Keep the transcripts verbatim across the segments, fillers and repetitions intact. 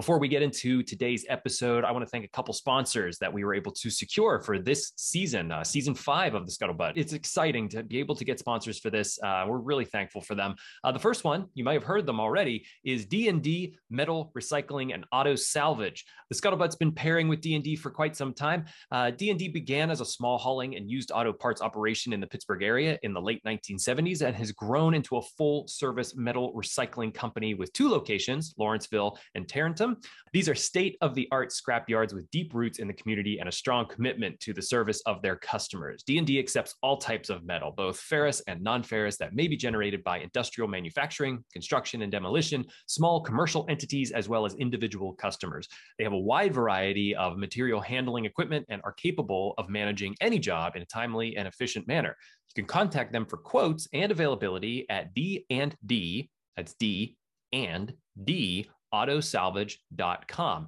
Before we get into today's episode, I want to thank a couple sponsors that we were able to secure for this season, uh, season five of The Scuttlebutt. It's exciting to be able to get sponsors for this. Uh, we're really thankful for them. Uh, the first one, you might have heard them already, is D and D Metal Recycling and Auto Salvage. The Scuttlebutt's been pairing with D and D for quite some time. Uh, D and D began as a small hauling and used auto parts operation in the Pittsburgh area in the late nineteen seventies and has grown into a full-service metal recycling company with two locations, Lawrenceville and Tarentum. These are state-of-the-art scrap yards with deep roots in the community and a strong commitment to the service of their customers. D and D accepts all types of metal, both ferrous and non-ferrous, that may be generated by industrial manufacturing, construction and demolition, small commercial entities, as well as individual customers. They have a wide variety of material handling equipment and are capable of managing any job in a timely and efficient manner. You can contact them for quotes and availability at D and D, that's D and D, autosalvage dot com.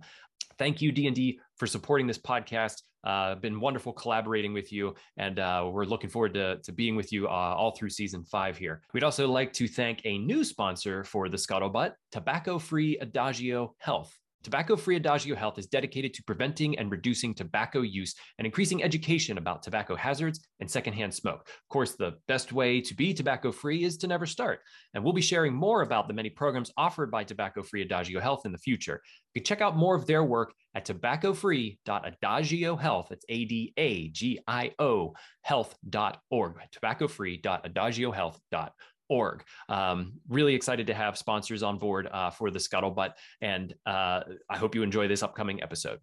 Thank you, D and D, for supporting this podcast. Uh, been wonderful collaborating with you, and uh, we're looking forward to, to being with you uh, all through season five here. We'd also like to thank a new sponsor for The Scuttlebutt, Tobacco Free Adagio Health. Tobacco Free Adagio Health is dedicated to preventing and reducing tobacco use and increasing education about tobacco hazards and secondhand smoke. Of course, the best way to be tobacco free is to never start. And we'll be sharing more about the many programs offered by Tobacco Free Adagio Health in the future. You can check out more of their work at tobacco free dot adagio health. That's A D A G I O health dot org, tobacco free dot adagio health dot org. Org. Um, really excited to have sponsors on board uh, for The Scuttlebutt, and uh, I hope you enjoy this upcoming episode.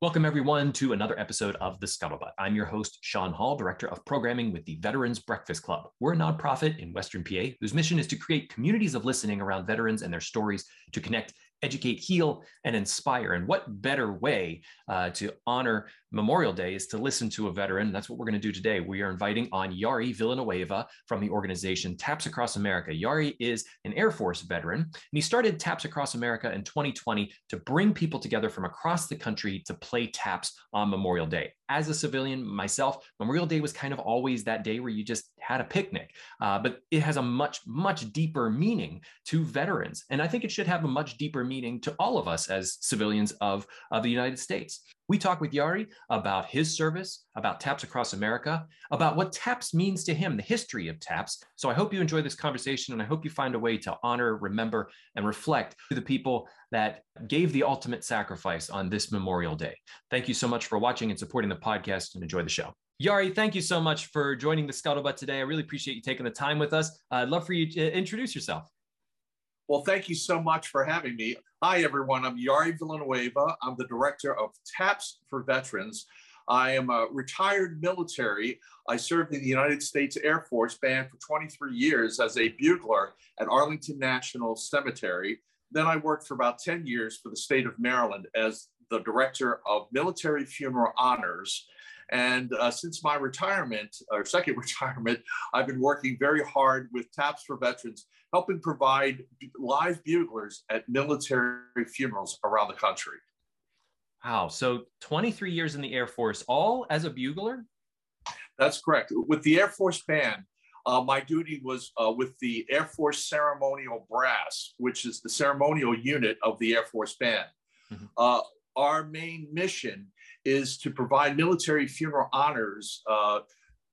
Welcome, everyone, to another episode of The Scuttlebutt. I'm your host, Sean Hall, Director of Programming with the Veterans Breakfast Club. We're a nonprofit in Western P A whose mission is to create communities of listening around veterans and their stories to connect, educate, heal, and inspire. And what better way uh, to honor Memorial Day is to listen to a veteran. That's what we're going to do today. We are inviting on Jari Villanueva from the organization Taps Across America. Jari is an Air Force veteran, and he started Taps Across America in twenty twenty to bring people together from across the country to play taps on Memorial Day. As a civilian myself, Memorial Day was kind of always that day where you just had a picnic, uh, but it has a much, much deeper meaning to veterans. And I think it should have a much deeper meaning to all of us as civilians of, of the United States. We talk with Jari about his service, about Taps Across America, about what TAPS means to him, the history of TAPS. So I hope you enjoy this conversation, and I hope you find a way to honor, remember, and reflect to the people that gave the ultimate sacrifice on this Memorial Day. Thank you so much for watching and supporting the podcast, and enjoy the show. Jari, thank you so much for joining The Scuttlebutt today. I really appreciate you taking the time with us. Uh, I'd love for you to introduce yourself. Well, thank you so much for having me. Hi, everyone. I'm Jari Villanueva. I'm the director of TAPS for Veterans. I am a retired military. I served in the United States Air Force Band for twenty-three years as a bugler at Arlington National Cemetery. Then I worked for about ten years for the state of Maryland as the director of military funeral honors. And uh, since my retirement, or second retirement, I've been working very hard with TAPS for Veterans, helping provide b- live buglers at military funerals around the country. Wow. So twenty-three years in the Air Force, all as a bugler? That's correct. With the Air Force Band, uh, my duty was uh, with the Air Force Ceremonial Brass, which is the ceremonial unit of the Air Force Band. Mm-hmm. Uh, our main mission is to provide military funeral honors uh,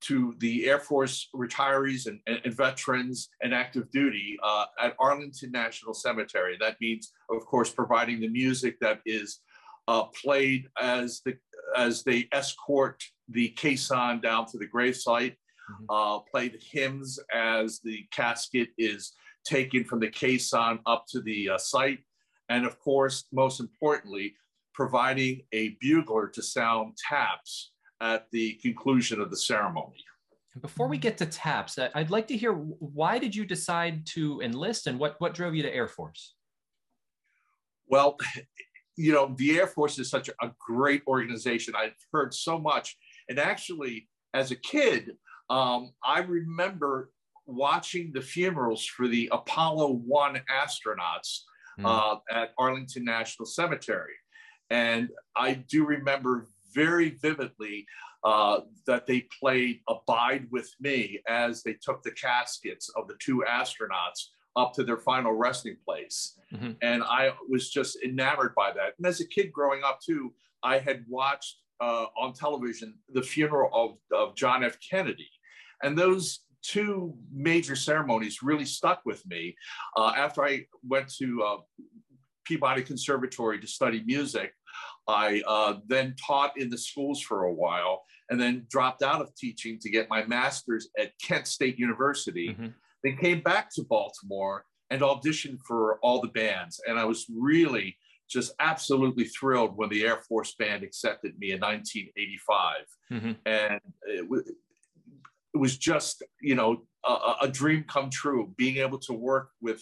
to the Air Force retirees and, and, and veterans and active duty uh, at Arlington National Cemetery. That means, of course, providing the music that is uh, played as the as they escort the caisson down to the gravesite, mm-hmm. uh, play the hymns as the casket is taken from the caisson up to the uh, site, and of course, most importantly, providing a bugler to sound taps at the conclusion of the ceremony. Before we get to taps, I'd like to hear, why did you decide to enlist, and what, what drove you to Air Force? Well, you know, the Air Force is such a great organization. I've heard so much. And actually, as a kid, um, I remember watching the funerals for the Apollo one astronauts mm. uh, at Arlington National Cemetery. And I do remember very vividly uh, that they played Abide With Me as they took the caskets of the two astronauts up to their final resting place. Mm-hmm. And I was just enamored by that. And as a kid growing up too, I had watched uh, on television the funeral of, of John F. Kennedy. And those two major ceremonies really stuck with me. Uh, after I went to uh, Peabody Conservatory to study music, I uh, then taught in the schools for a while and then dropped out of teaching to get my master's at Kent State University. Mm-hmm. Then came back to Baltimore and auditioned for all the bands. And I was really just absolutely thrilled when the Air Force Band accepted me in nineteen eighty-five. Mm-hmm. And it, it was just, you know, a, a dream come true, being able to work with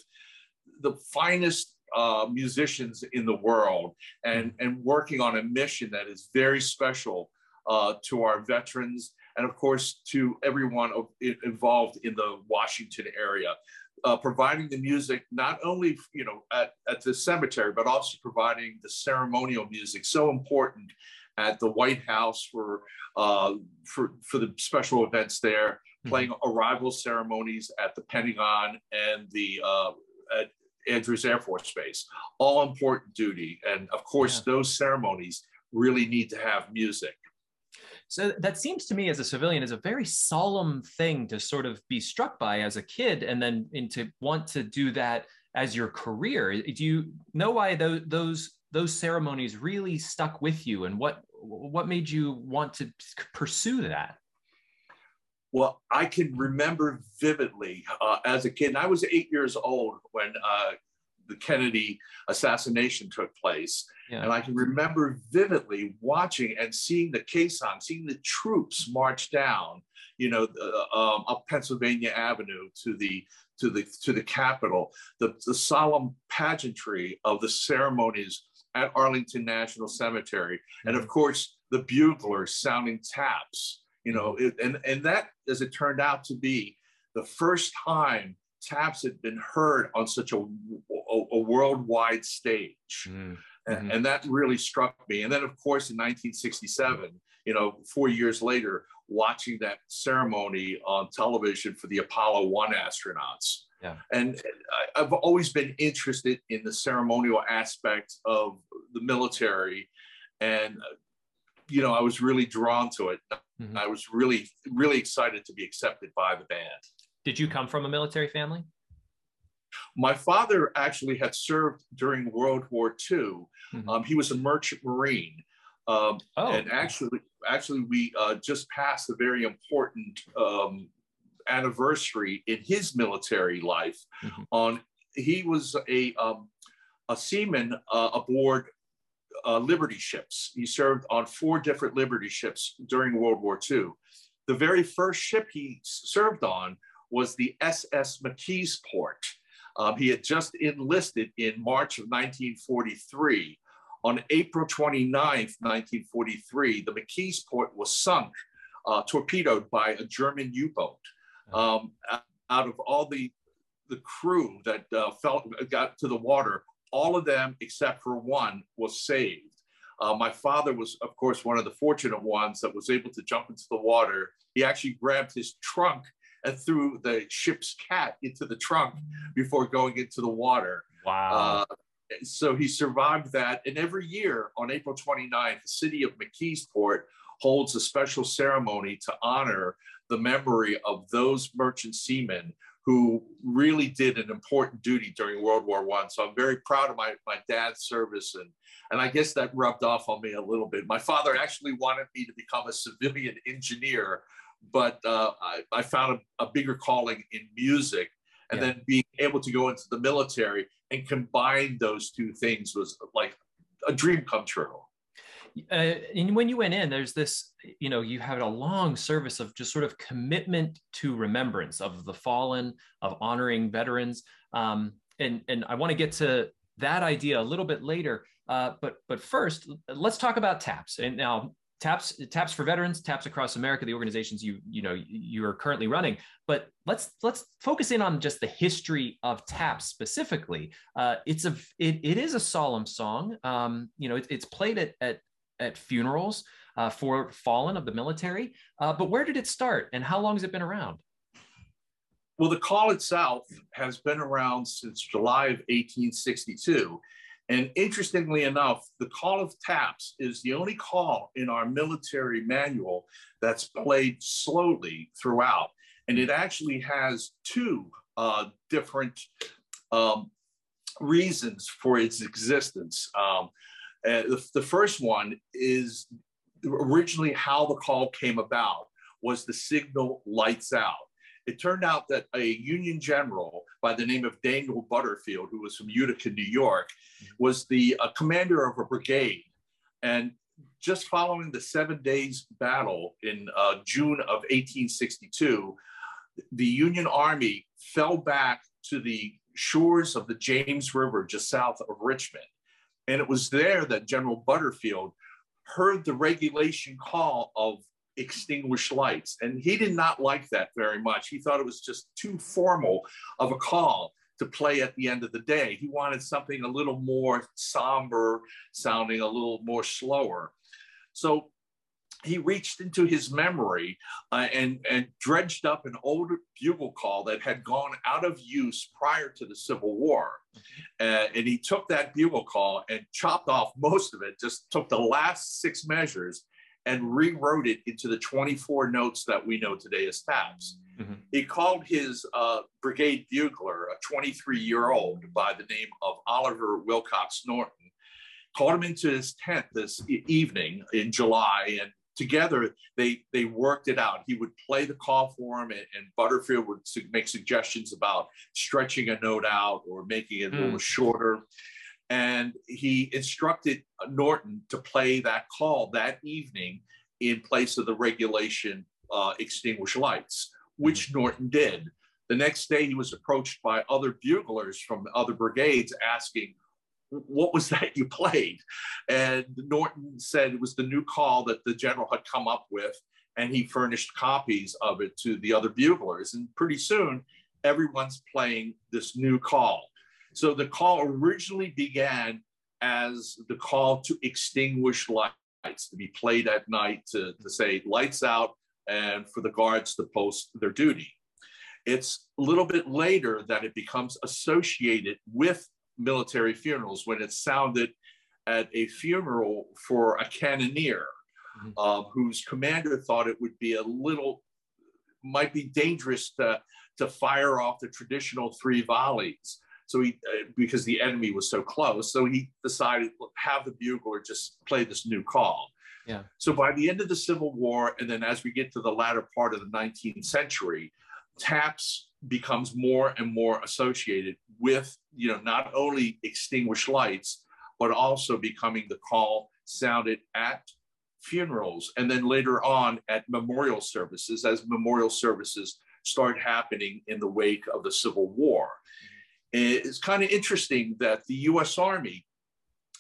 the finest uh, musicians in the world and, and working on a mission that is very special uh, to our veterans. And of course, to everyone involved in the Washington area, uh, providing the music, not only, you know, at, at the cemetery, but also providing the ceremonial music, so important at the White House for, uh, for, for the special events there, playing mm-hmm. arrival ceremonies at the Pentagon and the uh, at Andrews Air Force Base, all important duty. And of course, yeah. those ceremonies really need to have music. So that seems to me as a civilian is a very solemn thing to sort of be struck by as a kid and then and to want to do that as your career. Do you know why those, those, those ceremonies really stuck with you and what, what made you want to pursue that? Well, I can remember vividly uh, as a kid, and I was eight years old when uh, the Kennedy assassination took place. Yeah. And I can remember vividly watching and seeing the caissons, seeing the troops march down, you know, uh, um, up Pennsylvania Avenue to the to the to the Capitol. The, the solemn pageantry of the ceremonies at Arlington National Cemetery, mm-hmm. and of course the buglers sounding taps. You know, it, and and that, as it turned out to be, the first time taps had been heard on such a a, a worldwide stage. Mm-hmm. Mm-hmm. And that really struck me. And then, of course, in nineteen sixty-seven, you know, four years later, watching that ceremony on television for the Apollo one astronauts. Yeah. And I've always been interested in the ceremonial aspects of the military. And, you know, I was really drawn to it. Mm-hmm. I was really, really excited to be accepted by the band. Did you come from a military family? My father actually had served during World War Two. Mm-hmm. Um, he was a merchant marine. Um, oh. And actually, actually we uh, just passed a very important um, anniversary in his military life. Mm-hmm. On, he was a, um, a seaman uh, aboard uh, Liberty ships. He served on four different Liberty ships during World War Two. The very first ship he served on was the S S McKeesport. Um, he had just enlisted in March of nineteen forty-three. On April twenty-ninth, nineteen forty-three, the McKeesport was sunk, uh, torpedoed by a German U-boat. Um, out of all the, the crew that uh, fell, got to the water, all of them except for one was saved. Uh, my father was, of course, one of the fortunate ones that was able to jump into the water. He actually grabbed his trunk and threw the ship's cat into the trunk before going into the water. Wow. Uh, so he survived that. And every year on April twenty-ninth, the city of McKeesport holds a special ceremony to honor the memory of those merchant seamen who really did an important duty during World War One. So I'm very proud of my, my dad's service. And, and I guess that rubbed off on me a little bit. My father actually wanted me to become a civilian engineer, but uh, I, I found a, a bigger calling in music, and yeah. then being able to go into the military and combine those two things was like a dream come true. Uh, and when you went in, there's this, you know, you had a long service of just sort of commitment to remembrance of the fallen, of honoring veterans. Um, and, and I want to get to that idea a little bit later, uh, but, but first let's talk about TAPS. And now, Taps, Taps for Veterans, Taps Across America, the organizations you you know you are currently running. But let's let's focus in on just the history of Taps specifically. Uh, it's a it, it is a solemn song. Um, you know, it, it's played at at at funerals. uh, for fallen of the military. Uh, but where did it start and how long has it been around? Well, the Call It South has been around since July of eighteen sixty-two. And interestingly enough, the Call of Taps is the only call in our military manual that's played slowly throughout. And it actually has two uh, different um, reasons for its existence. Um, uh, the, the first one is originally how the call came about was the signal lights out. It turned out that a Union general by the name of Daniel Butterfield, who was from Utica, New York, was the uh, commander of a brigade. And just following the seven days battle in uh, June of eighteen sixty-two, the Union Army fell back to the shores of the James River just south of Richmond. And it was there that General Butterfield heard the regulation call of extinguished lights. And he did not like that very much. He thought it was just too formal of a call to play at the end of the day. He wanted something a little more somber, sounding a little more slower. So he reached into his memory uh, and, and dredged up an old bugle call that had gone out of use prior to the Civil War. Uh, and he took that bugle call and chopped off most of it, just took the last six measures and rewrote it into the twenty-four notes that we know today as taps. Mm-hmm. He called his uh, brigade bugler, a twenty-three-year-old by the name of Oliver Wilcox Norton, called him into his tent this evening in July, and together they, they worked it out. He would play the call for him, and, and Butterfield would su- make suggestions about stretching a note out or making it mm. a little shorter. And he instructed Norton to play that call that evening in place of the regulation uh, extinguished lights, which Norton did. The next day, he was approached by other buglers from other brigades asking, what was that you played? And Norton said it was the new call that the general had come up with, and he furnished copies of it to the other buglers. And pretty soon, everyone's playing this new call. So the call originally began as the call to extinguish lights, to be played at night, to, to say lights out, and for the guards to post their duty. It's a little bit later that it becomes associated with military funerals, when it sounded at a funeral for a cannoneer, mm-hmm. uh, whose commander thought it would be a little, might be dangerous to, to fire off the traditional three volleys. So he, uh, because the enemy was so close, so he decided have the bugler just play this new call. Yeah. So by the end of the Civil War, and then as we get to the latter part of the nineteenth century, taps becomes more and more associated with, you know, not only extinguished lights, but also becoming the call sounded at funerals, and then later on at memorial services, as memorial services start happening in the wake of the Civil War. It's kind of interesting that the U S Army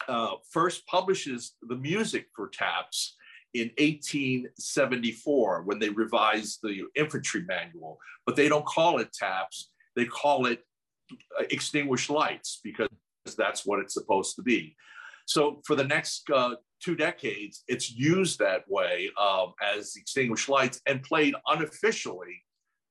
uh, first publishes the music for taps in eighteen seventy-four when they revised the infantry manual, but they don't call it taps, they call it extinguished lights because that's what it's supposed to be. So for the next uh, two decades, it's used that way um, as extinguished lights and played unofficially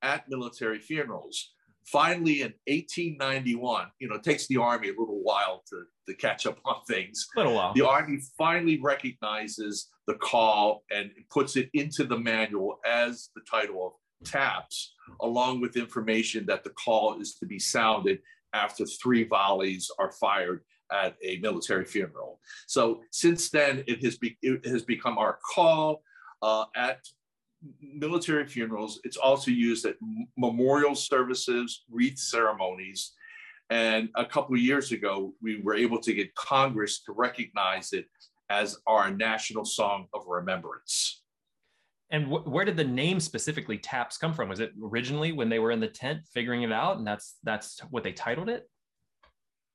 at military funerals. Finally, in eighteen ninety-one, you know, it takes the Army a little while to, to catch up on things. A little while. The Army finally recognizes the call and puts it into the manual as the title of taps, along with information that the call is to be sounded after three volleys are fired at a military funeral. So since then, it has, be, it has become our call uh, at military funerals. It's also used at memorial services, wreath ceremonies, and a couple of years ago, we were able to get Congress to recognize it as our national song of remembrance. And wh where did the name specifically taps come from? Was it originally when they were in the tent figuring it out, and that's that's what they titled it?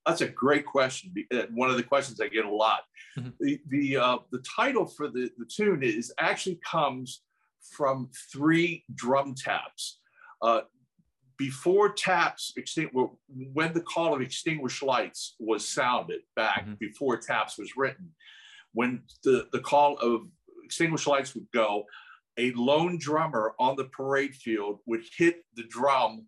That's a great question. One of the questions I get a lot. Mm-hmm. The the, uh, the title for the, the tune is actually comes from three drum taps. Uh, before taps, when the call of extinguished lights was sounded back mm-hmm. before taps was written, when the, the call of extinguished lights would go, a lone drummer on the parade field would hit the drum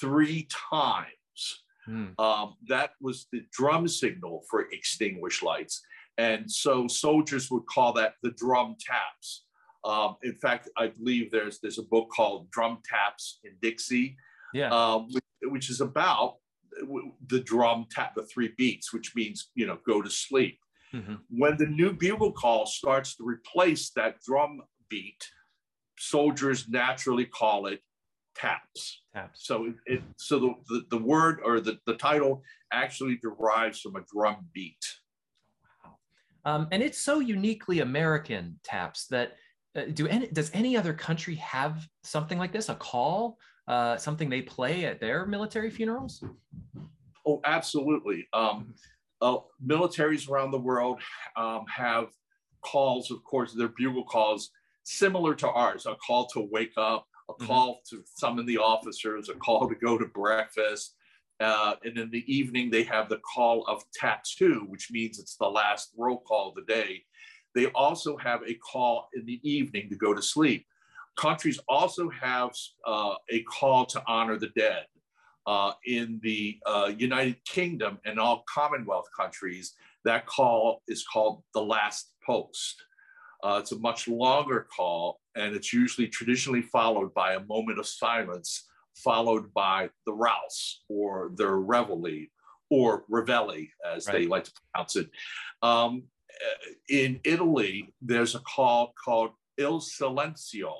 three times. Hmm. Um, that was the drum signal for extinguished lights. And so soldiers would call that the drum taps. Um, in fact, I believe there's there's a book called Drum Taps in Dixie, yeah. um, which, which is about the drum tap, the three beats, which means, you know, go to sleep. Mm-hmm. When the new bugle call starts to replace that drum beat, soldiers naturally call it taps. Taps. So it, it so the, the, the word or the, the title actually derives from a drum beat. Wow. Um, and it's so uniquely American, taps, that Uh, do any, does any other country have something like this, a call, uh, something they play at their military funerals? Oh, absolutely. Um, uh, militaries around the world um, have calls, of course, their bugle calls, similar to ours, a call to wake up, a call mm-hmm. to summon the officers, a call to go to breakfast. Uh, and in the evening, they have the call of tattoo, which means it's the last roll call of the day. They also have a call in the evening to go to sleep. Countries also have uh, a call to honor the dead. Uh, in the uh, United Kingdom and all Commonwealth countries, that call is called the Last Post. Uh, it's a much longer call, and it's usually traditionally followed by a moment of silence, followed by the rouse or the reveille, or reveille, as right. they like to pronounce it. Um, In Italy, there's a call called Il Silenzio,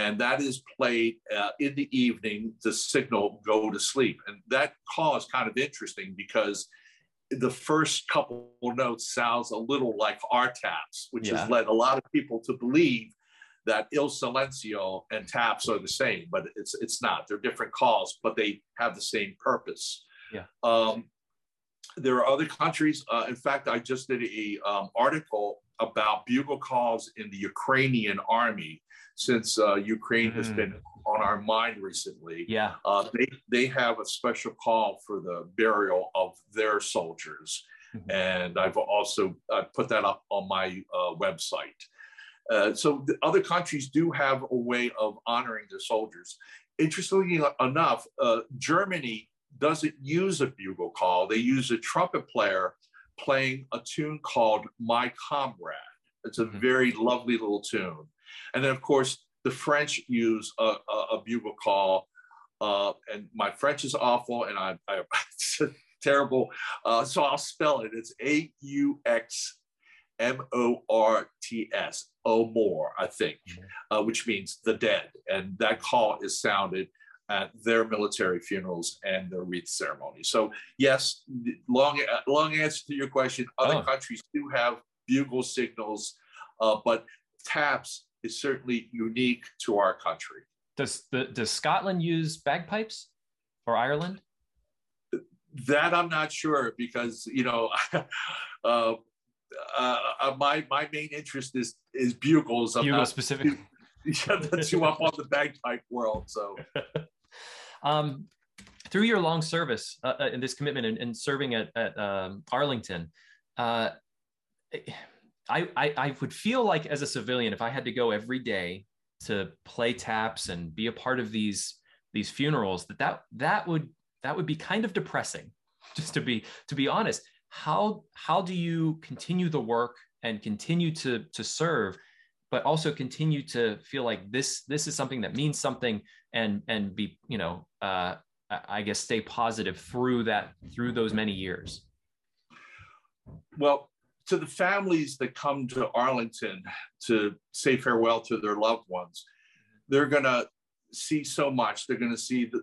and that is played uh, in the evening to signal go to sleep. And that call is kind of interesting because the first couple notes sounds a little like our taps, which yeah. has led a lot of people to believe that Il Silenzio and taps are the same, but it's it's not. They're different calls, but they have the same purpose. Yeah. Um, There are other countries. Uh, in fact, I just did an um, article about bugle calls in the Ukrainian army, since uh, Ukraine mm. has been on our mind recently. Yeah, uh, they, they have a special call for the burial of their soldiers. Mm-hmm. And I've also uh, put that up on my uh, website. Uh, so the other countries do have a way of honoring their soldiers. Interestingly enough, uh, Germany doesn't use a bugle call. They use a trumpet player playing a tune called My Comrade. It's a very lovely little tune. And then, of course, the French use a, a, a bugle call. Uh, and my French is awful, and I, I it's terrible. Uh, so I'll spell it. It's A U X M O R T S, Aumort, I think, uh, which means the dead. And that call is sounded at their military funerals and their wreath ceremonies. So yes, long long answer to your question. Other oh. countries do have bugle signals, uh, but taps is certainly unique to our country. Does the does Scotland use bagpipes, or Ireland? That I'm not sure, because you know, uh, uh, my my main interest is is bugles. I'm Bugle not, specifically. Yeah, that's you up on the bagpipe world. So. Um, through your long service uh, and this commitment and, and serving at, at um, Arlington, uh, I, I, I would feel like as a civilian, if I had to go every day to play taps and be a part of these these funerals, that that, that would that would be kind of depressing. Just to be to be honest, how how do you continue the work and continue to to serve, but also continue to feel like this this is something that means something, and and be, you know, uh, I guess stay positive through that, through those many years? Well, to the families that come to Arlington to say farewell to their loved ones, they're gonna see so much. They're gonna see the,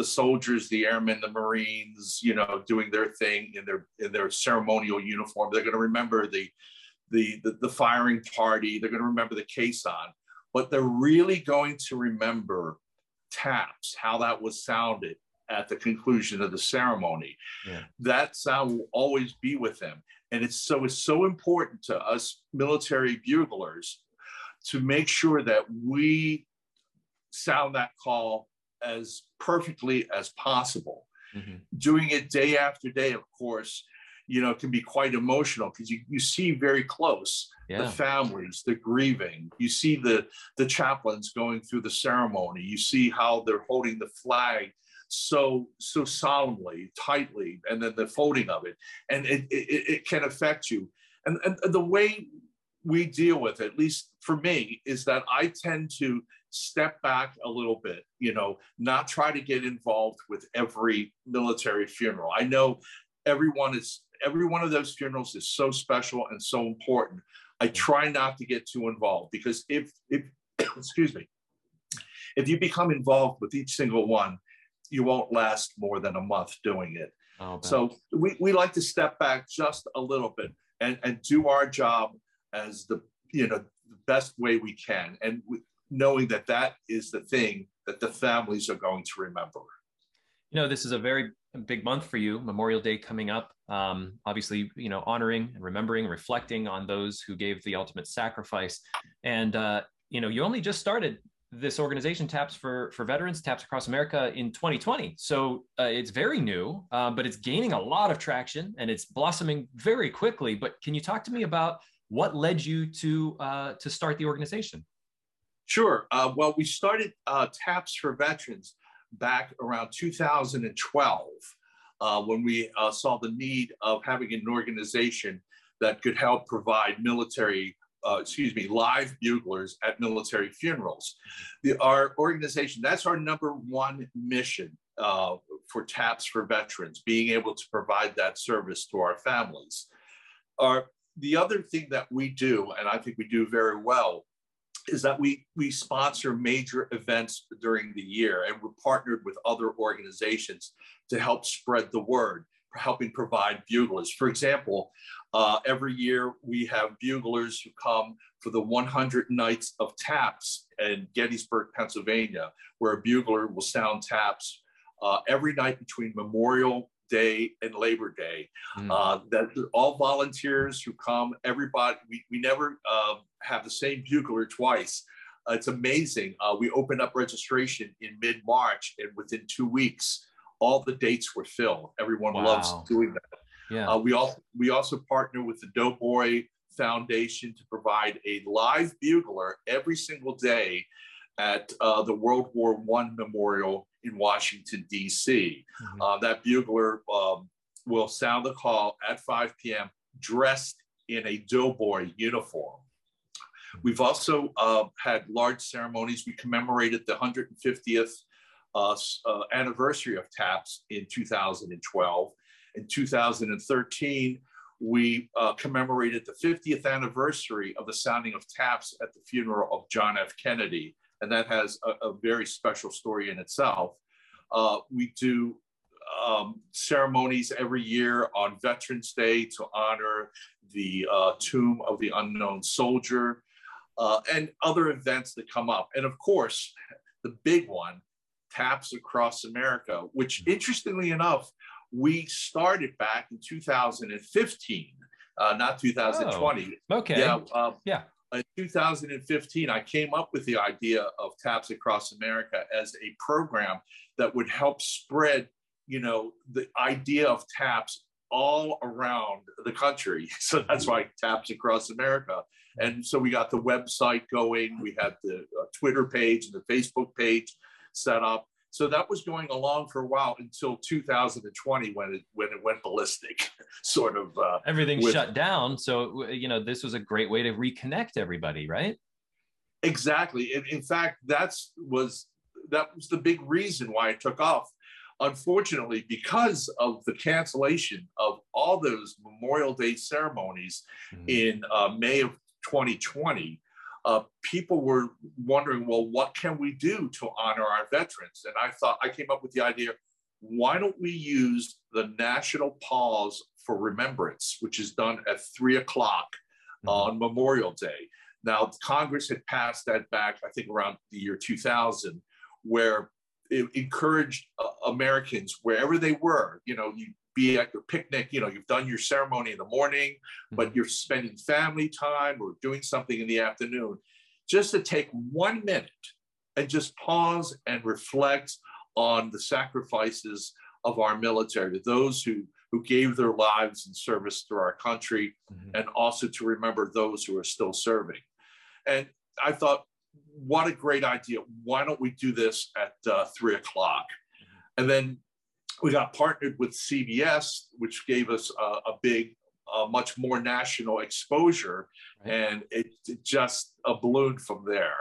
the soldiers, the airmen, the Marines, you know, doing their thing in their, in their ceremonial uniform. They're gonna remember the, The, the, the firing party. They're going to remember the caisson, but they're really going to remember taps, how that was sounded at the conclusion of the ceremony. Yeah. That sound will always be with them. And it's so, it's so important to us military buglers to make sure that we sound that call as perfectly as possible. Mm-hmm. Doing it day after day, of course, you know, can be quite emotional, because you, you see very close yeah. the families, the grieving. You see the, the chaplains going through the ceremony. You see how they're holding the flag so so solemnly, tightly, and then the folding of it. And it, it, it can affect you. And, and the way we deal with it, at least for me, is that I tend to step back a little bit, you know, not try to get involved with every military funeral. I know everyone is, every one of those funerals is so special and so important. I try not to get too involved, because if, if excuse me, if you become involved with each single one, you won't last more than a month doing it. Oh, so we, we like to step back just a little bit and, and do our job as the, you know, the best way we can. And we, knowing that that is the thing that the families are going to remember. You know, this is a very big month for you, Memorial Day coming up. Um, obviously, you know, honoring and remembering, reflecting on those who gave the ultimate sacrifice. And, uh, you know, you only just started this organization, Taps for, for Veterans, Taps Across America, in twenty twenty. So uh, it's very new, uh, but it's gaining a lot of traction and it's blossoming very quickly. But can you talk to me about what led you to, uh, to start the organization? Sure. Uh, well, we started uh, Taps for Veterans back around two thousand twelve uh, when we uh, saw the need of having an organization that could help provide military, uh, excuse me, live buglers at military funerals. The, our organization, that's our number one mission uh, for Taps for Veterans, being able to provide that service to our families. Our, the other thing that we do, and I think we do very well, is that we, we sponsor major events during the year, and we're partnered with other organizations to help spread the word, helping provide buglers. For example, uh, every year we have buglers who come for the one hundred Nights of Taps in Gettysburg, Pennsylvania, where a bugler will sound taps uh, every night between Memorial Day and Labor Day. Mm. Uh, that all volunteers who come, everybody, we, we never uh, have the same bugler twice. Uh, it's amazing. Uh, we opened up registration in mid-March, and within two weeks, all the dates were filled. Everyone wow. loves doing that. Yeah. Uh, we, also, we also partner with the Doughboy Foundation to provide a live bugler every single day at uh, the World War One Memorial in Washington, D C Mm-hmm. uh, that bugler um, will sound the call at five p m dressed in a doughboy uniform. We've also uh, had large ceremonies. We commemorated the one hundred fiftieth uh, uh, anniversary of Taps in two thousand twelve. In two thousand thirteen, we uh, commemorated the fiftieth anniversary of the sounding of Taps at the funeral of John F. Kennedy. And that has a, a very special story in itself. Uh, we do um, ceremonies every year on Veterans Day to honor the uh, Tomb of the Unknown Soldier uh, and other events that come up. And of course, the big one, Taps Across America, which interestingly enough, we started back in two thousand fifteen, uh, not two thousand twenty. Oh, okay. Yeah. Um, yeah. In two thousand fifteen, I came up with the idea of Taps Across America as a program that would help spread, you know, the idea of taps all around the country. So that's why Taps Across America. And so we got the website going. We had the Twitter page and the Facebook page set up. So that was going along for a while until two thousand twenty, when it when it went ballistic, sort of. Uh, Everything with, shut down. So, you know, this was a great way to reconnect everybody, right? Exactly. In, in fact, that's was that was the big reason why it took off. Unfortunately, because of the cancellation of all those Memorial Day ceremonies mm-hmm. in uh, May of twenty twenty. Uh, people were wondering, well, what can we do to honor our veterans? And I thought, I came up with the idea, why don't we use the National Pause for Remembrance, which is done at three o'clock mm-hmm. on Memorial Day. Now, Congress had passed that back, I think around the year two thousand, where it encouraged uh, Americans, wherever they were, you know, you be at your picnic, you know, you've done your ceremony in the morning, but you're spending family time or doing something in the afternoon, just to take one minute and just pause and reflect on the sacrifices of our military, those who, who gave their lives in service to our country, mm-hmm. and also to remember those who are still serving. And I thought, what a great idea. Why don't we do this at uh, three o'clock? Mm-hmm. And then we got partnered with C B S, which gave us a, a big, a much more national exposure. Right. And it, it just uh, ballooned from there.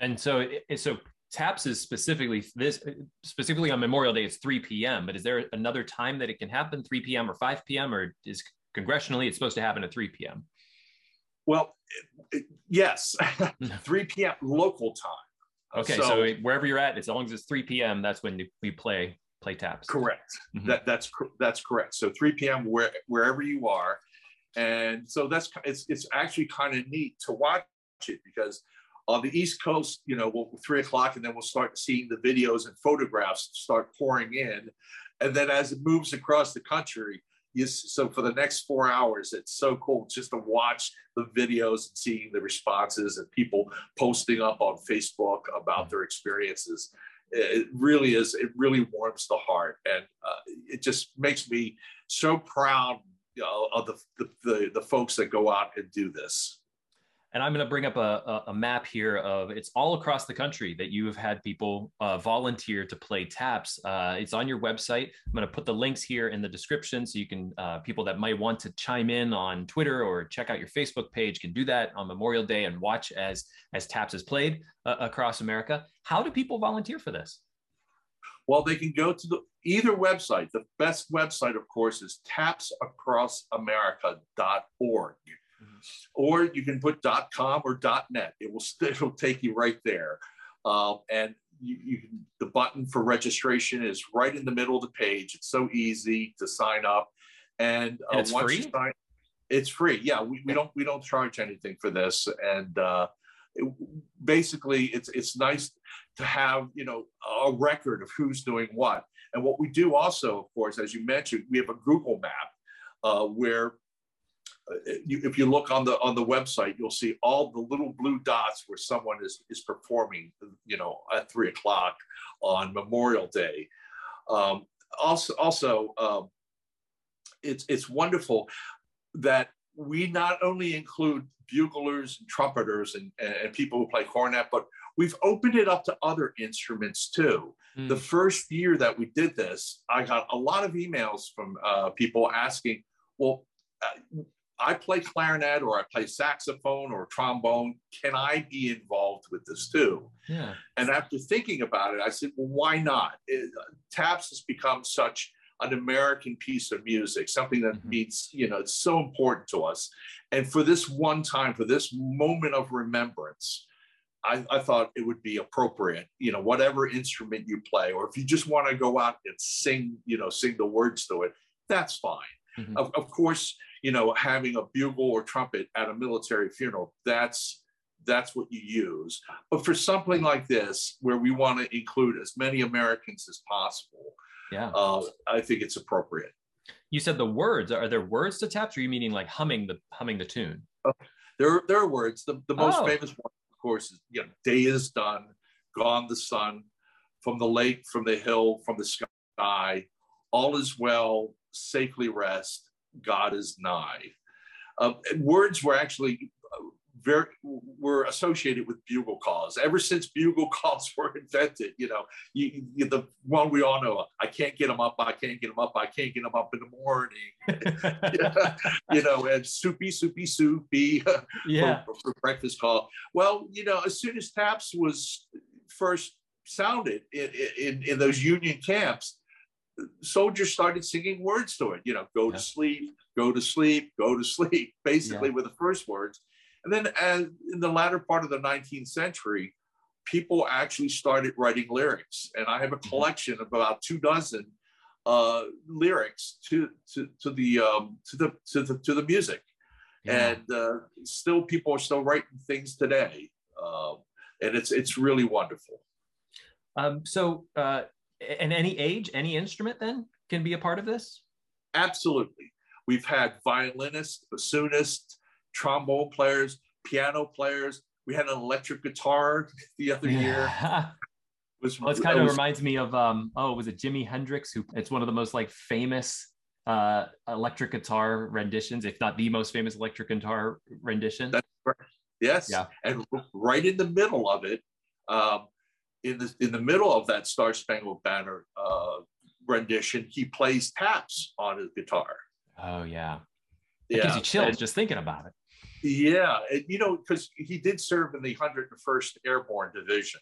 And so, it, so Taps is specifically this, specifically on Memorial Day, it's three p.m., but is there another time that it can happen, three p.m. or five p.m., or is congressionally it's supposed to happen at three p.m.? Well, yes, three p.m. local time. Okay, so, so wherever you're at, as long as it's three p.m., that's when we play play Taps. Correct. Mm-hmm. That that's that's correct. So three p.m. where wherever you are, and so that's it's it's actually kind of neat to watch it, because on the East Coast, you know, we'll, three o'clock, and then we'll start seeing the videos and photographs start pouring in, and then as it moves across the country. Yes, so for the next four hours, it's so cool just to watch the videos and seeing the responses and people posting up on Facebook about their experiences. It really is. It really warms the heart, and uh, it just makes me so proud, you know, of the, the, the, the folks that go out and do this. And I'm going to bring up a, a map here of it's all across the country that you have had people uh, volunteer to play Taps. Uh, it's on your website. I'm going to put the links here in the description so you can, uh, people that might want to chime in on Twitter or check out your Facebook page can do that on Memorial Day and watch as, as Taps is played uh, across America. How do people volunteer for this? Well, they can go to the, either website. The best website, of course, is taps across america dot org. Or you can put .com or .net. It will still it'll take you right there. Um, and you, you can, the button for registration is right in the middle of the page. It's so easy to sign up. And, uh, and it's once free? You sign, it's free. Yeah, we, we don't we don't charge anything for this. And uh, it, basically, it's it's nice to have, you know, a record of who's doing what. And what we do also, of course, as you mentioned, we have a Google map uh, where. If you look on the on the website, you'll see all the little blue dots where someone is is performing, you know, at three o'clock on Memorial Day. Um, also, also, um, it's it's wonderful that we not only include buglers and trumpeters and, and people who play cornet, but we've opened it up to other instruments too. Mm. The first year that we did this, I got a lot of emails from uh, people asking, well. Uh, I play clarinet or I play saxophone or trombone. Can I be involved with this too? Yeah. And after thinking about it, I said, well, why not? It, uh, Taps has become such an American piece of music, something that mm-hmm. means, you know, it's so important to us. And for this one time, for this moment of remembrance, I, I thought it would be appropriate, you know, whatever instrument you play, or if you just want to go out and sing, you know, sing the words to it, that's fine. Mm-hmm. Of, of course, you know, having a bugle or trumpet at a military funeral, that's that's what you use. But for something like this, where we want to include as many Americans as possible, yeah, uh, I think it's appropriate. You said the words. Are there words to Taps? Or are you meaning like humming the humming the tune? Uh, there, there are words. The, the most oh. famous one, of course, is, you know, day is done, gone the sun, from the lake, from the hill, from the sky, all is well, safely rest, God is nigh. Uh, words were actually very were associated with bugle calls. Ever since bugle calls were invented, you know, you, you, the one we all know, I can't get them up, I can't get them up, I can't get them up in the morning. yeah. You know, and soupy, soupy, soupy yeah. for, for breakfast call. Well, you know, as soon as Taps was first sounded in, in, in those Union camps, soldiers started singing words to it, you know, go yeah. to sleep, go to sleep, go to sleep, basically yeah. with the first words. And then as in the latter part of the nineteenth century, people actually started writing lyrics. And I have a collection of about two dozen uh, lyrics to, to, to, the, um, to, the, to, the, to the music. Yeah. And uh, still people are still writing things today. Um, and it's, it's really wonderful. Um, so, uh, And any age, any instrument then can be a part of this? Absolutely. We've had violinists, bassoonists, trombone players, piano players. We had an electric guitar the other yeah. year. It was, well, it kind it of was, reminds me of, um, oh, was it Jimi Hendrix? Who, it's one of the most like famous uh, electric guitar renditions, if not the most famous electric guitar rendition. That's correct. Yes. Yeah. And right in the middle of it, um, in the in the middle of that Star Spangled Banner uh, rendition, he plays taps on his guitar. Oh yeah. It yeah. gives you chills and, just thinking about it. Yeah, and, you know, because he did serve in the one hundred and first Airborne Division.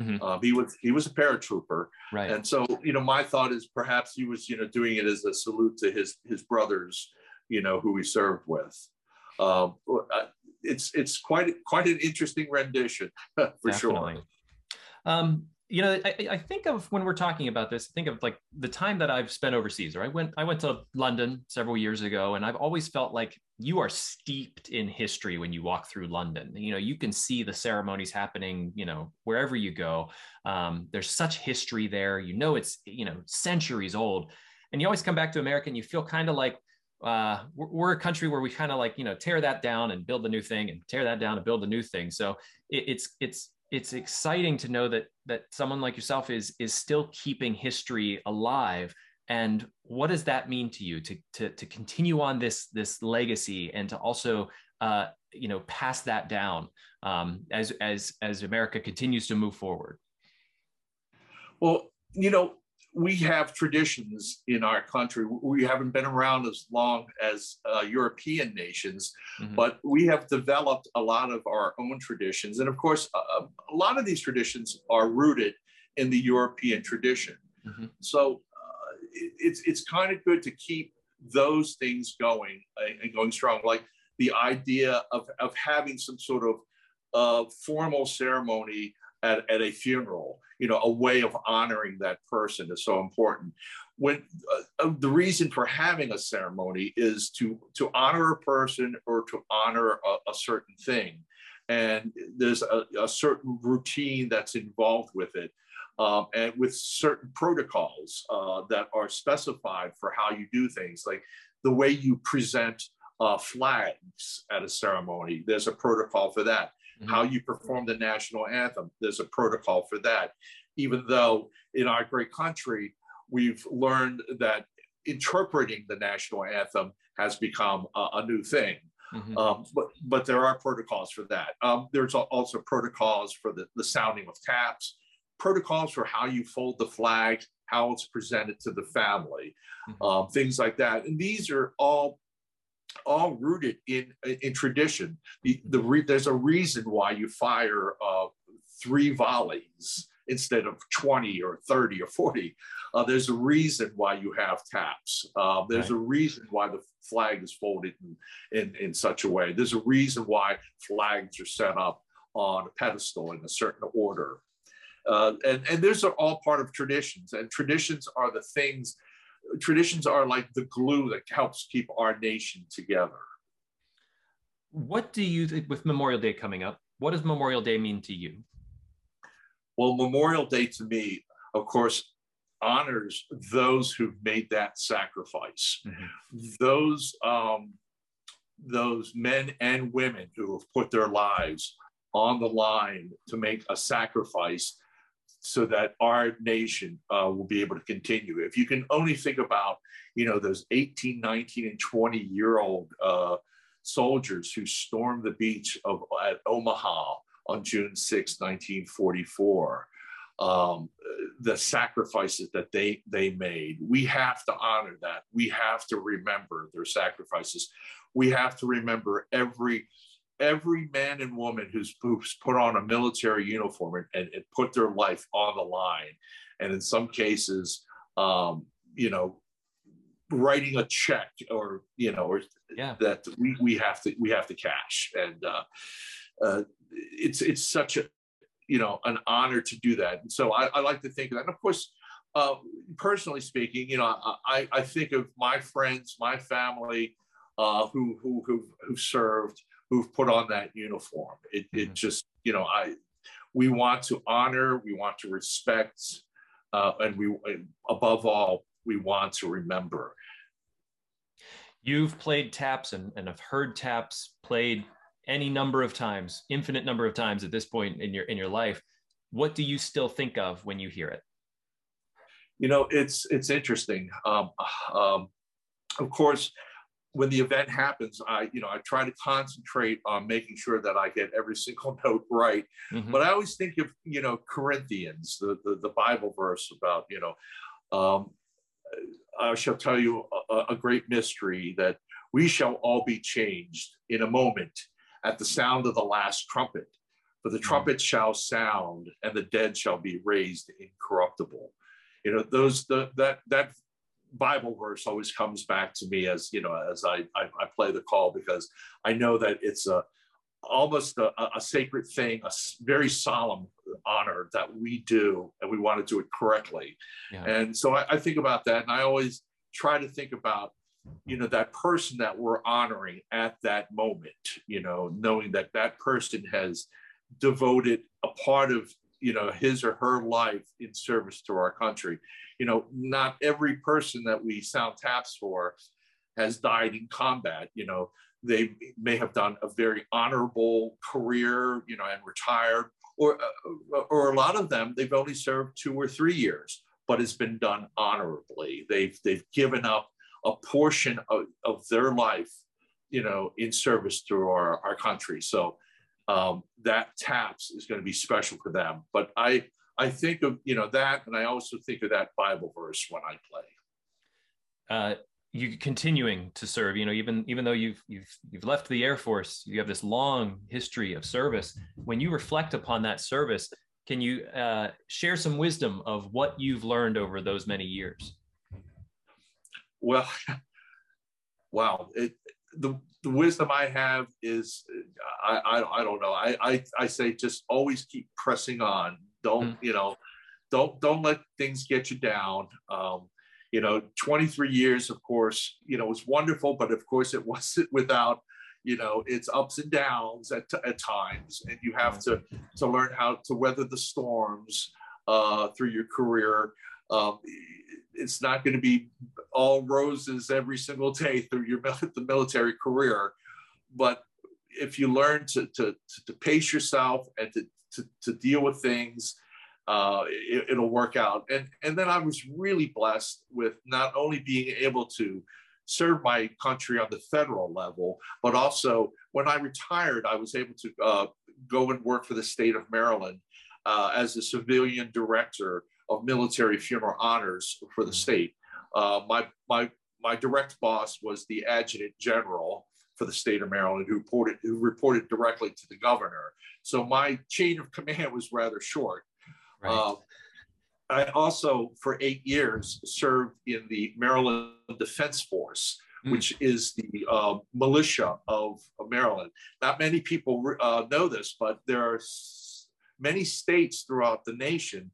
Mm-hmm. um, he was he was a paratrooper, right? And so, you know, my thought is perhaps he was, you know, doing it as a salute to his his brothers, you know, who he served with. Um, it's it's quite quite an interesting rendition for Definitely. Sure. Um, you know, I, I think of when we're talking about this, I think of like the time that I've spent overseas, or I went, I went to London several years ago, and I've always felt like you are steeped in history when you walk through London. You know, you can see the ceremonies happening, you know, wherever you go. Um, there's such history there, you know, it's, you know, centuries old, and you always come back to America and you feel kind of like, uh, we're, we're a country where we kind of like, you know, tear that down and build a new thing and tear that down and build a new thing. So it, it's, it's, it's exciting to know that that someone like yourself is is still keeping history alive. And what does that mean to you to to, to continue on this this legacy, and to also uh, you know, pass that down um, as as as America continues to move forward? Well, you know, we have traditions in our country. We haven't been around as long as uh, European nations, mm-hmm. but we have developed a lot of our own traditions. And of course, uh, a lot of these traditions are rooted in the European tradition. Mm-hmm. So uh, it, it's, it's kind of good to keep those things going uh, and going strong, like the idea of, of having some sort of uh, formal ceremony At, at a funeral, you know, a way of honoring that person is so important. When uh, the reason for having a ceremony is to to honor a person or to honor a, a certain thing, and there's a, a certain routine that's involved with it, um, and with certain protocols uh, that are specified for how you do things, like the way you present uh, flags at a ceremony. There's a protocol for that. Mm-hmm. How you perform the national anthem, there's a protocol for that. Even though in our great country, we've learned that interpreting the national anthem has become a, a new thing. Mm-hmm. um, but, but there are protocols for that. Um, there's also protocols for the, the sounding of taps, protocols for how you fold the flag, how it's presented to the family, mm-hmm. um, things like that. And these are all all rooted in in tradition. The, the re, there's a reason why you fire uh, three volleys instead of twenty or thirty or forty. Uh, there's a reason why you have taps. Uh, there's right. a reason why the flag is folded in, in, in such a way. There's a reason why flags are set up on a pedestal in a certain order. Uh, and, and those are all part of traditions. And traditions are the things Traditions are like the glue that helps keep our nation together. What do you think, with Memorial Day coming up, what does Memorial Day mean to you? Well, Memorial Day to me, of course, honors those who've made that sacrifice. Mm-hmm. Those, um, those men and women who have put their lives on the line to make a sacrifice so that our nation uh, will be able to continue. If you can only think about, you know, those eighteen, nineteen, and twenty year old uh, soldiers who stormed the beach of at Omaha on June sixth, nineteen forty-four, um, the sacrifices that they, they made, we have to honor that. We have to remember their sacrifices. We have to remember every Every man and woman who's, who's put on a military uniform and, and put their life on the line. And in some cases, um, you know, writing a check or, you know, or yeah. that we, we have to, we have to cash. And uh, uh, it's, it's such a, you know, an honor to do that. And so I, I like to think of that. And of course, uh, personally speaking, you know, I, I think of my friends, my family uh, who, who, who, who served, who've put on that uniform. It, it just, you know, I, we want to honor, we want to respect, uh, and we, above all, we want to remember. You've played taps and, and have heard taps played any number of times, infinite number of times at this point in your, in your life. What do you still think of when you hear it? You know, it's, it's interesting. Um, um, of course, when the event happens, I, you know, I try to concentrate on making sure that I get every single note right. Mm-hmm. But I always think of, you know, Corinthians, the, the, the Bible verse about, you know, um, I shall tell you a, a great mystery, that we shall all be changed in a moment at the sound of the last trumpet. For the trumpet shall sound and the dead shall be raised incorruptible. You know, those, the, that, that, Bible verse always comes back to me as, you know, as I, I, I play the call, because I know that it's a almost a, a sacred thing, a very solemn honor that we do, and we want to do it correctly. Yeah. And so I, I think about that, and I always try to think about, you know, that person that we're honoring at that moment, you know, knowing that that person has devoted a part of, you know, his or her life in service to our country. You know, not every person that we sound taps for has died in combat. You know, they may have done a very honorable career, you know, and retired, or, or a lot of them, they've only served two or three years, but it's been done honorably. They've, they've given up a portion of, of their life, you know, in service to our, our country. So, Um, that TAPS is going to be special for them. But I, I think of, you know, that, and I also think of that Bible verse when I play. Uh, you continuing to serve, you know, even even though you've you've you've left the Air Force, you have this long history of service. When you reflect upon that service, can you uh, share some wisdom of what you've learned over those many years? Well, wow. It, the The wisdom I have is, I, I, I don't know. I, I, I say just always keep pressing on. Don't, mm. you know, don't, don't let things get you down. Um, you know, twenty-three years, of course, you know, was wonderful, but of course it wasn't without, you know, its ups and downs at, at times. And you have to, to learn how to weather the storms uh, through your career. Um, it's not going to be all roses every single day through your the military career, but if you learn to to, to pace yourself and to, to, to deal with things, uh, it, it'll work out. And and then I was really blessed with not only being able to serve my country on the federal level, but also when I retired, I was able to uh, go and work for the state of Maryland uh, as a civilian director of military funeral honors for the state. Uh, my, my, my direct boss was the adjutant general for the state of Maryland, who reported, who reported directly to the governor. So my chain of command was rather short. Right. Uh, I also, for eight years, served in the Maryland Defense Force, mm. which is the uh, militia of, of Maryland. Not many people uh, know this, but there are s many states throughout the nation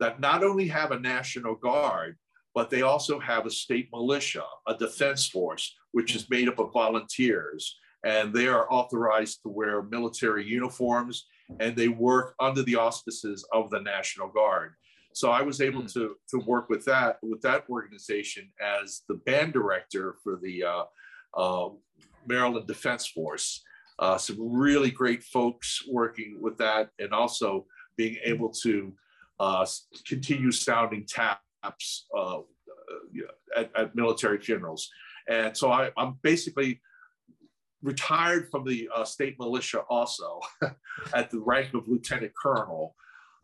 that not only have a National Guard, but they also have a state militia, a defense force, which is made up of volunteers. And they are authorized to wear military uniforms, and they work under the auspices of the National Guard. So I was able to, to work with that, with that organization as the band director for the uh, uh, Maryland Defense Force. Uh, some really great folks working with that, and also being able to Uh, continue sounding taps uh, at, at military funerals. And so I, I'm basically retired from the uh, state militia also at the rank of lieutenant colonel.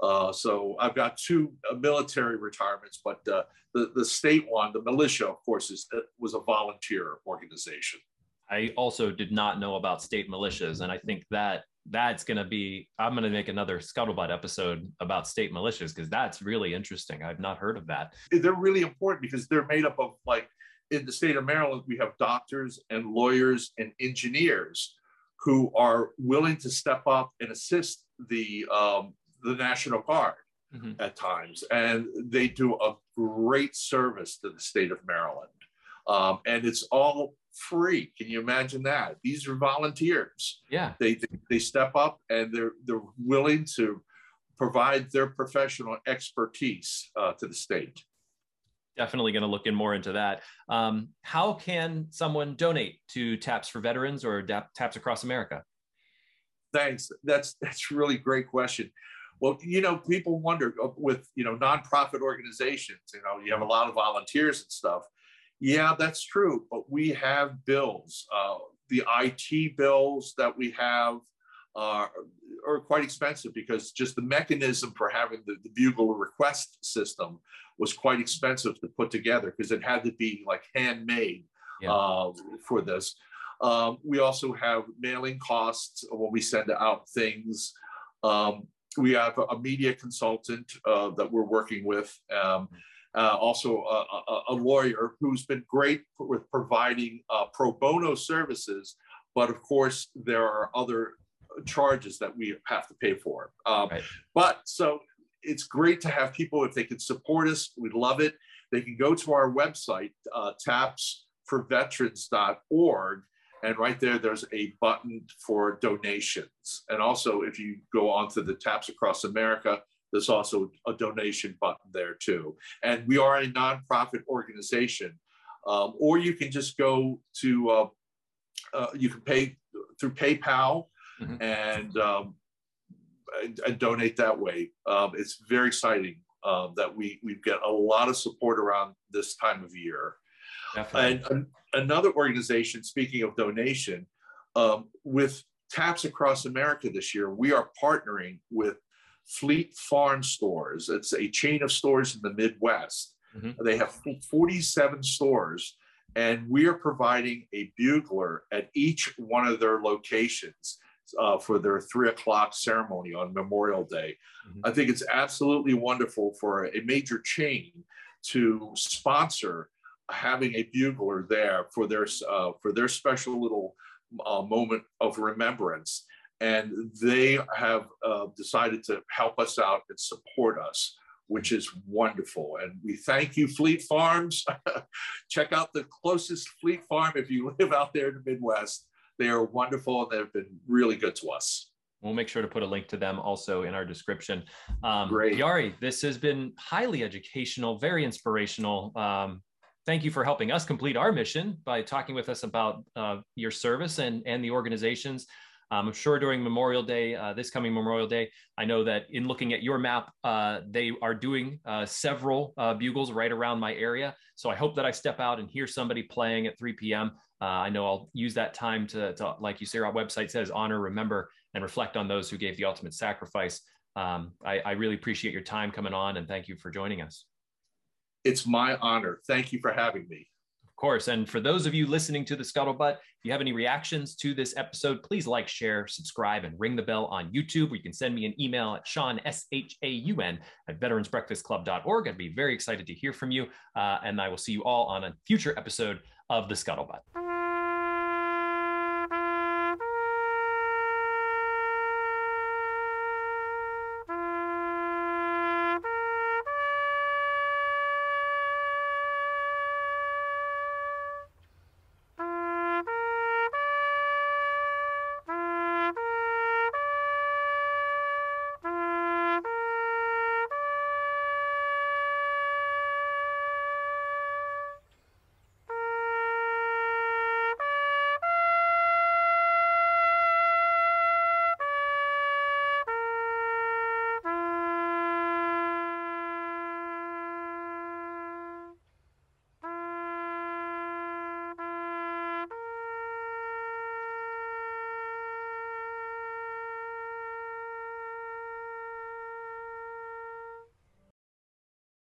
Uh, so I've got two uh, military retirements, but uh, the, the state one, the militia, of course, is, uh, was a volunteer organization. I also did not know about state militias, and I think that that's going to be, I'm going to make another Scuttlebutt episode about state militias, because that's really interesting. I've not heard of that. They're really important because they're made up of, like, in the state of Maryland, we have doctors and lawyers and engineers who are willing to step up and assist the, um, the National Guard mm-hmm. at times. And they do a great service to the state of Maryland. Um, and it's all free. Can you imagine that? These are volunteers. Yeah. They they step up, and they're they're willing to provide their professional expertise uh, to the state. Definitely going to look in more into that. Um, how can someone donate to Taps for Veterans or Taps Across America? Thanks. That's that's a really great question. Well, you know, people wonder with, you know, nonprofit organizations, you know, you have a lot of volunteers and stuff. Yeah, that's true. But we have bills. Uh, the I T bills that we have uh, are quite expensive because just the mechanism for having the, the bugle request system was quite expensive to put together because it had to be like handmade yeah. uh, for this. Um, we also have mailing costs when we send out things. Um, we have a media consultant uh, that we're working with, um, uh, also a, a, a lawyer who's been great with providing uh, pro bono services, but of course there are other charges that we have to pay for. Um, right. But so it's great to have people, if they can support us, we'd love it. They can go to our website, uh, taps for veterans dot org. And right there, there's a button for donations. And also, if you go onto the Taps Across America, there's also a donation button there too. And we are a nonprofit organization. Um, or you can just go to, uh, uh, you can pay through PayPal mm-hmm. and, um, and, and donate that way. Um, it's very exciting uh, that we, we get a lot of support around this time of year. Definitely. And uh, another organization, speaking of donation, um, with Taps Across America this year, we are partnering with Fleet Farm stores. It's a chain of stores in the Midwest. Mm-hmm. They have forty-seven stores, and we are providing a bugler at each one of their locations uh, for their three o'clock ceremony on Memorial Day. Mm-hmm. I think it's absolutely wonderful for a major chain to sponsor having a bugler there for their uh, for their special little uh, moment of remembrance, and they have uh, decided to help us out and support us, which is wonderful. And we thank you, Fleet Farms. Check out the closest Fleet Farm if you live out there in the Midwest. They are wonderful, and they've been really good to us. We'll make sure to put a link to them also in our description. Um, Great, Jari, this has been highly educational, very inspirational. Um, Thank you for helping us complete our mission by talking with us about uh, your service and, and the organizations. Um, I'm sure during Memorial Day, uh, this coming Memorial Day, I know that in looking at your map, uh, they are doing uh, several uh, bugles right around my area. So I hope that I step out and hear somebody playing at three p m Uh, I know I'll use that time to, to, like you say, our website says, honor, remember, and reflect on those who gave the ultimate sacrifice. Um, I, I really appreciate your time coming on, and thank you for joining us. It's my honor. Thank you for having me. Of course. And for those of you listening to The Scuttlebutt, if you have any reactions to this episode, please like, share, subscribe, and ring the bell on YouTube. Or you can send me an email at Sean, S H A U N, at veterans breakfast club dot org. I'd be very excited to hear from you. Uh, and I will see you all on a future episode of The Scuttlebutt.